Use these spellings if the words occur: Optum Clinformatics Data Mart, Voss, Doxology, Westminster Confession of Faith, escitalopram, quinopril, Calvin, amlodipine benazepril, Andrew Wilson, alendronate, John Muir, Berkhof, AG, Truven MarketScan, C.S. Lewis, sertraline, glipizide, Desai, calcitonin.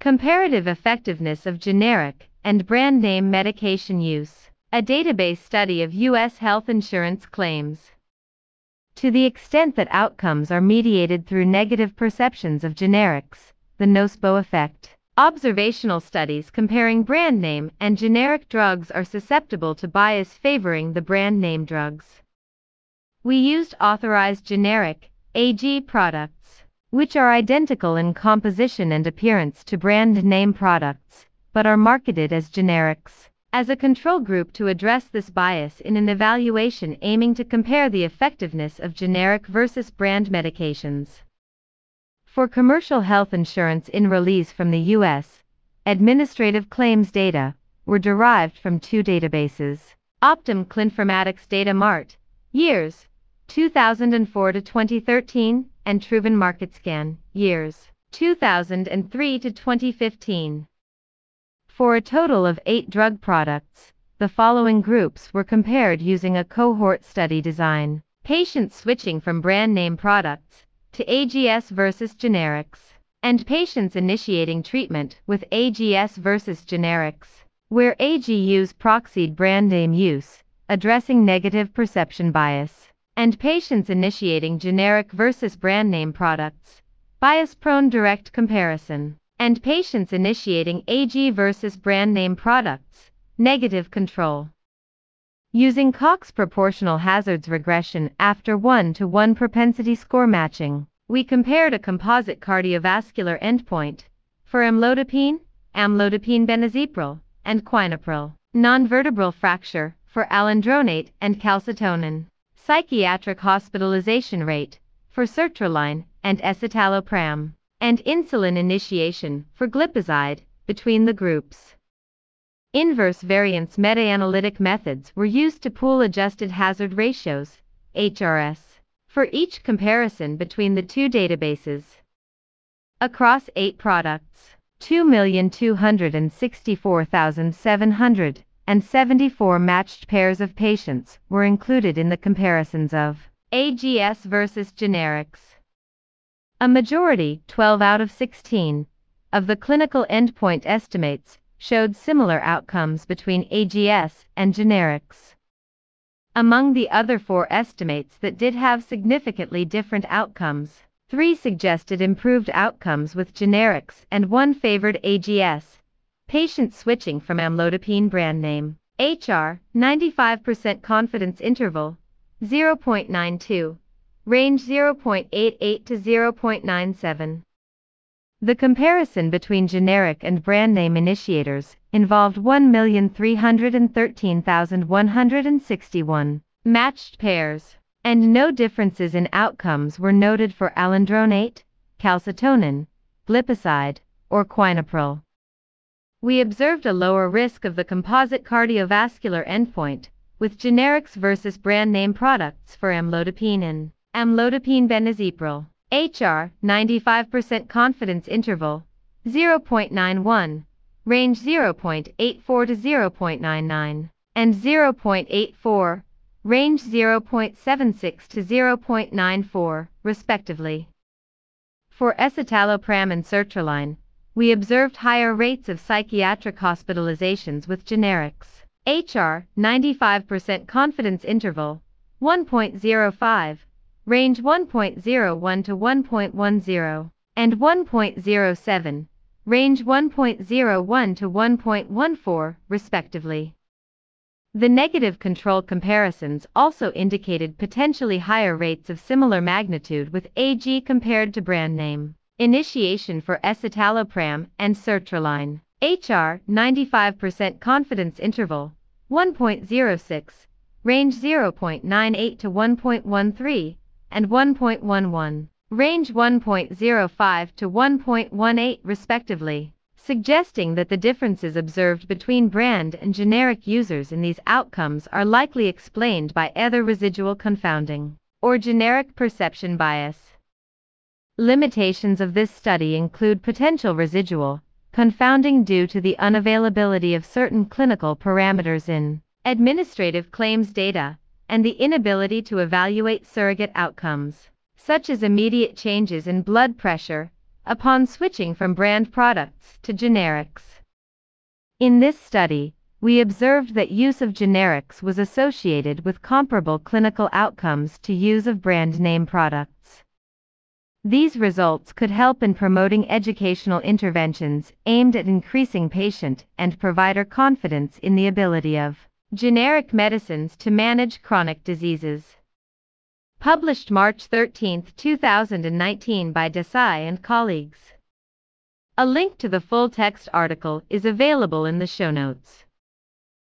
Comparative effectiveness of generic and brand name medication use, a database study of U.S. health insurance claims. To the extent that outcomes are mediated through negative perceptions of generics, the nocebo effect. Observational studies comparing brand name and generic drugs are susceptible to bias favoring the brand name drugs. We used authorized generic AG products, which are identical in composition and appearance to brand name products, but are marketed as generics, as a control group to address this bias in an evaluation aiming to compare the effectiveness of generic versus brand medications. For commercial health insurance in release from the U.S., administrative claims data were derived from two databases, Optum Clinformatics Data Mart, years 2004 to 2013, and Truven MarketScan, years 2003 to 2015. For a total of 8 drug products, the following groups were compared using a cohort study design. Patients switching from brand name products to AGS versus generics, and patients initiating treatment with AGS versus generics, where AGUs proxied brand name use, addressing negative perception bias, and patients initiating generic versus brand name products, bias-prone direct comparison, and patients initiating AG versus brand name products, negative control. Using Cox proportional hazards regression after 1-to-1 propensity score matching, we compared a composite cardiovascular endpoint for amlodipine, amlodipine benazepril, and quinopril, nonvertebral fracture for alendronate and calcitonin, psychiatric hospitalization rate for sertraline and escitalopram, and insulin initiation for glipizide between the groups. Inverse variance meta-analytic methods were used to pool adjusted hazard ratios, HRS, for each comparison between the two databases. Across 8 products, 2,264,774 matched pairs of patients were included in the comparisons of AGS versus generics. A majority, 12 out of 16, of the clinical endpoint estimates showed similar outcomes between AGS and generics. Among the other 4 estimates that did have significantly different outcomes, 3 suggested improved outcomes with generics and 1 favored AGS, patients switching from amlodipine brand name. HR, 95% confidence interval, 0.92, range 0.88 to 0.97. The comparison between generic and brand name initiators involved 1,313,161 matched pairs, and no differences in outcomes were noted for alendronate, calcitonin, glipizide, or quinopril. We observed a lower risk of the composite cardiovascular endpoint with generics versus brand name products for amlodipine and amlodipine benazepril. HR, 95% confidence interval, 0.91, range 0.84 to 0.99, and 0.84, range 0.76 to 0.94, respectively. For escitalopram and sertraline, we observed higher rates of psychiatric hospitalizations with generics. HR, 95% confidence interval, 1.05, range 1.01 to 1.10, and 1.07, range 1.01 to 1.14, respectively. The negative control comparisons also indicated potentially higher rates of similar magnitude with AG compared to brand name initiation for escitalopram and sertraline. HR, 95% confidence interval, 1.06, range 0.98 to 1.13, and 1.11, range 1.05 to 1.18 respectively, suggesting that the differences observed between brand and generic users in these outcomes are likely explained by either residual confounding or generic perception bias. Limitations of this study include potential residual confounding due to the unavailability of certain clinical parameters in administrative claims data, and the inability to evaluate surrogate outcomes, such as immediate changes in blood pressure, upon switching from brand products to generics. In this study, we observed that use of generics was associated with comparable clinical outcomes to use of brand name products. These results could help in promoting educational interventions aimed at increasing patient and provider confidence in the ability of generic medicines to manage chronic diseases. Published March 13, 2019 by Desai and colleagues. A link to the full text article is available in the show notes.